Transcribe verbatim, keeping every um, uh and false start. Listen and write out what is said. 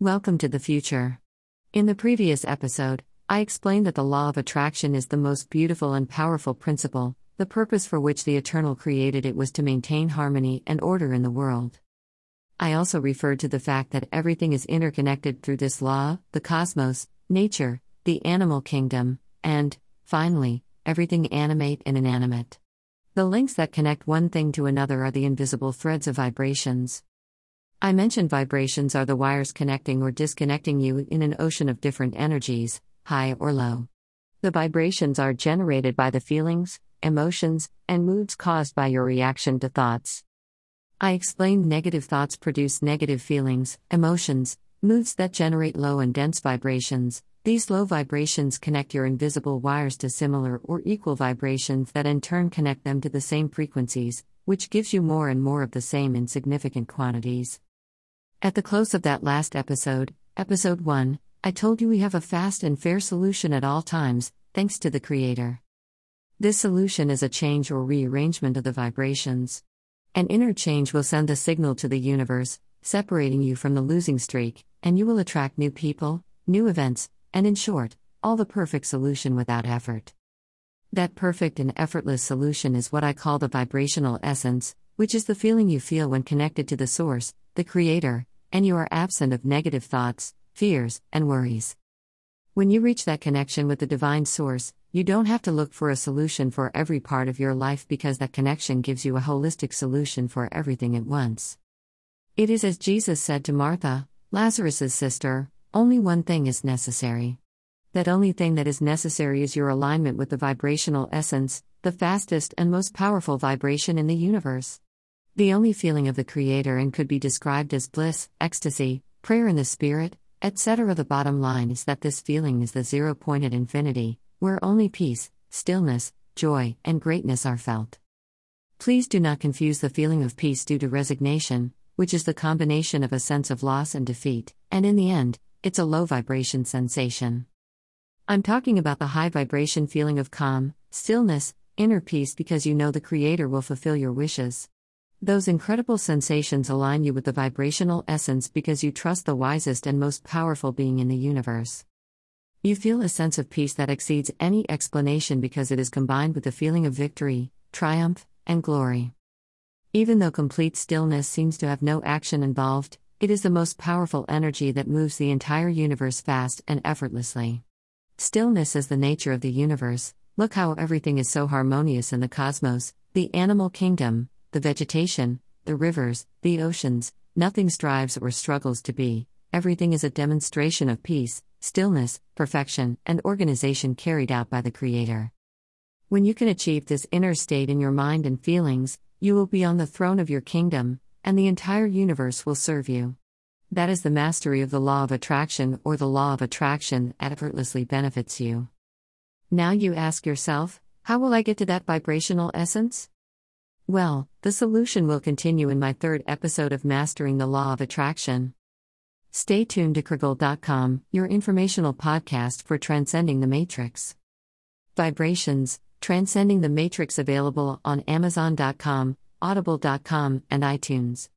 Welcome to the future. In the previous episode, I explained that the law of attraction is the most beautiful and powerful principle, the purpose for which the Eternal created it was to maintain harmony and order in the world. I also referred to the fact that everything is interconnected through this law, the cosmos, nature, the animal kingdom, and, finally, everything animate and inanimate. The links that connect one thing to another are the invisible threads of vibrations. I mentioned vibrations are the wires connecting or disconnecting you in an ocean of different energies, high or low. The vibrations are generated by the feelings, emotions, and moods caused by your reaction to thoughts. I explained negative thoughts produce negative feelings, emotions, moods that generate low and dense vibrations. These low vibrations connect your invisible wires to similar or equal vibrations that in turn connect them to the same frequencies, which gives you more and more of the same in significant quantities. At the close of that last episode, episode one, I told you we have a fast and fair solution at all times, thanks to the Creator. This solution is a change or rearrangement of the vibrations. An inner change will send a signal to the universe, separating you from the losing streak, and you will attract new people, new events, and in short, all the perfect solution without effort. That perfect and effortless solution is what I call the vibrational essence, which is the feeling you feel when connected to the Source, the Creator, and you are absent of negative thoughts, fears, and worries. When you reach that connection with the Divine Source, you don't have to look for a solution for every part of your life because that connection gives you a holistic solution for everything at once. It is as Jesus said to Martha, Lazarus's sister, only one thing is necessary. That only thing that is necessary is your alignment with the vibrational essence, the fastest and most powerful vibration in the universe. The only feeling of the Creator and could be described as bliss, ecstasy, prayer in the spirit, et cetera. The bottom line is that this feeling is the zero point at infinity, where only peace, stillness, joy, and greatness are felt. Please do not confuse the feeling of peace due to resignation, which is the combination of a sense of loss and defeat, and in the end, it's a low vibration sensation. I'm talking about the high vibration feeling of calm, stillness, inner peace because you know the Creator will fulfill your wishes. Those incredible sensations align you with the vibrational essence because you trust the wisest and most powerful being in the universe. You feel a sense of peace that exceeds any explanation because it is combined with the feeling of victory, triumph, and glory. Even though complete stillness seems to have no action involved, it is the most powerful energy that moves the entire universe fast and effortlessly. Stillness is the nature of the universe. Look how everything is so harmonious in the cosmos, the animal kingdom, the vegetation, the rivers, the oceans. Nothing strives or struggles to be. Everything is a demonstration of peace, stillness, perfection, and organization carried out by the Creator. When you can achieve this inner state in your mind and feelings, you will be on the throne of your kingdom, and the entire universe will serve you. That is the mastery of the law of attraction, or the law of attraction that effortlessly benefits you. Now you ask yourself, how will I get to that vibrational essence? Well, the solution will continue in my third episode of Mastering the Law of Attraction. Stay tuned to Kregel dot com, your informational podcast for Transcending the Matrix. Vibrations, Transcending the Matrix, available on Amazon dot com, Audible dot com, and iTunes.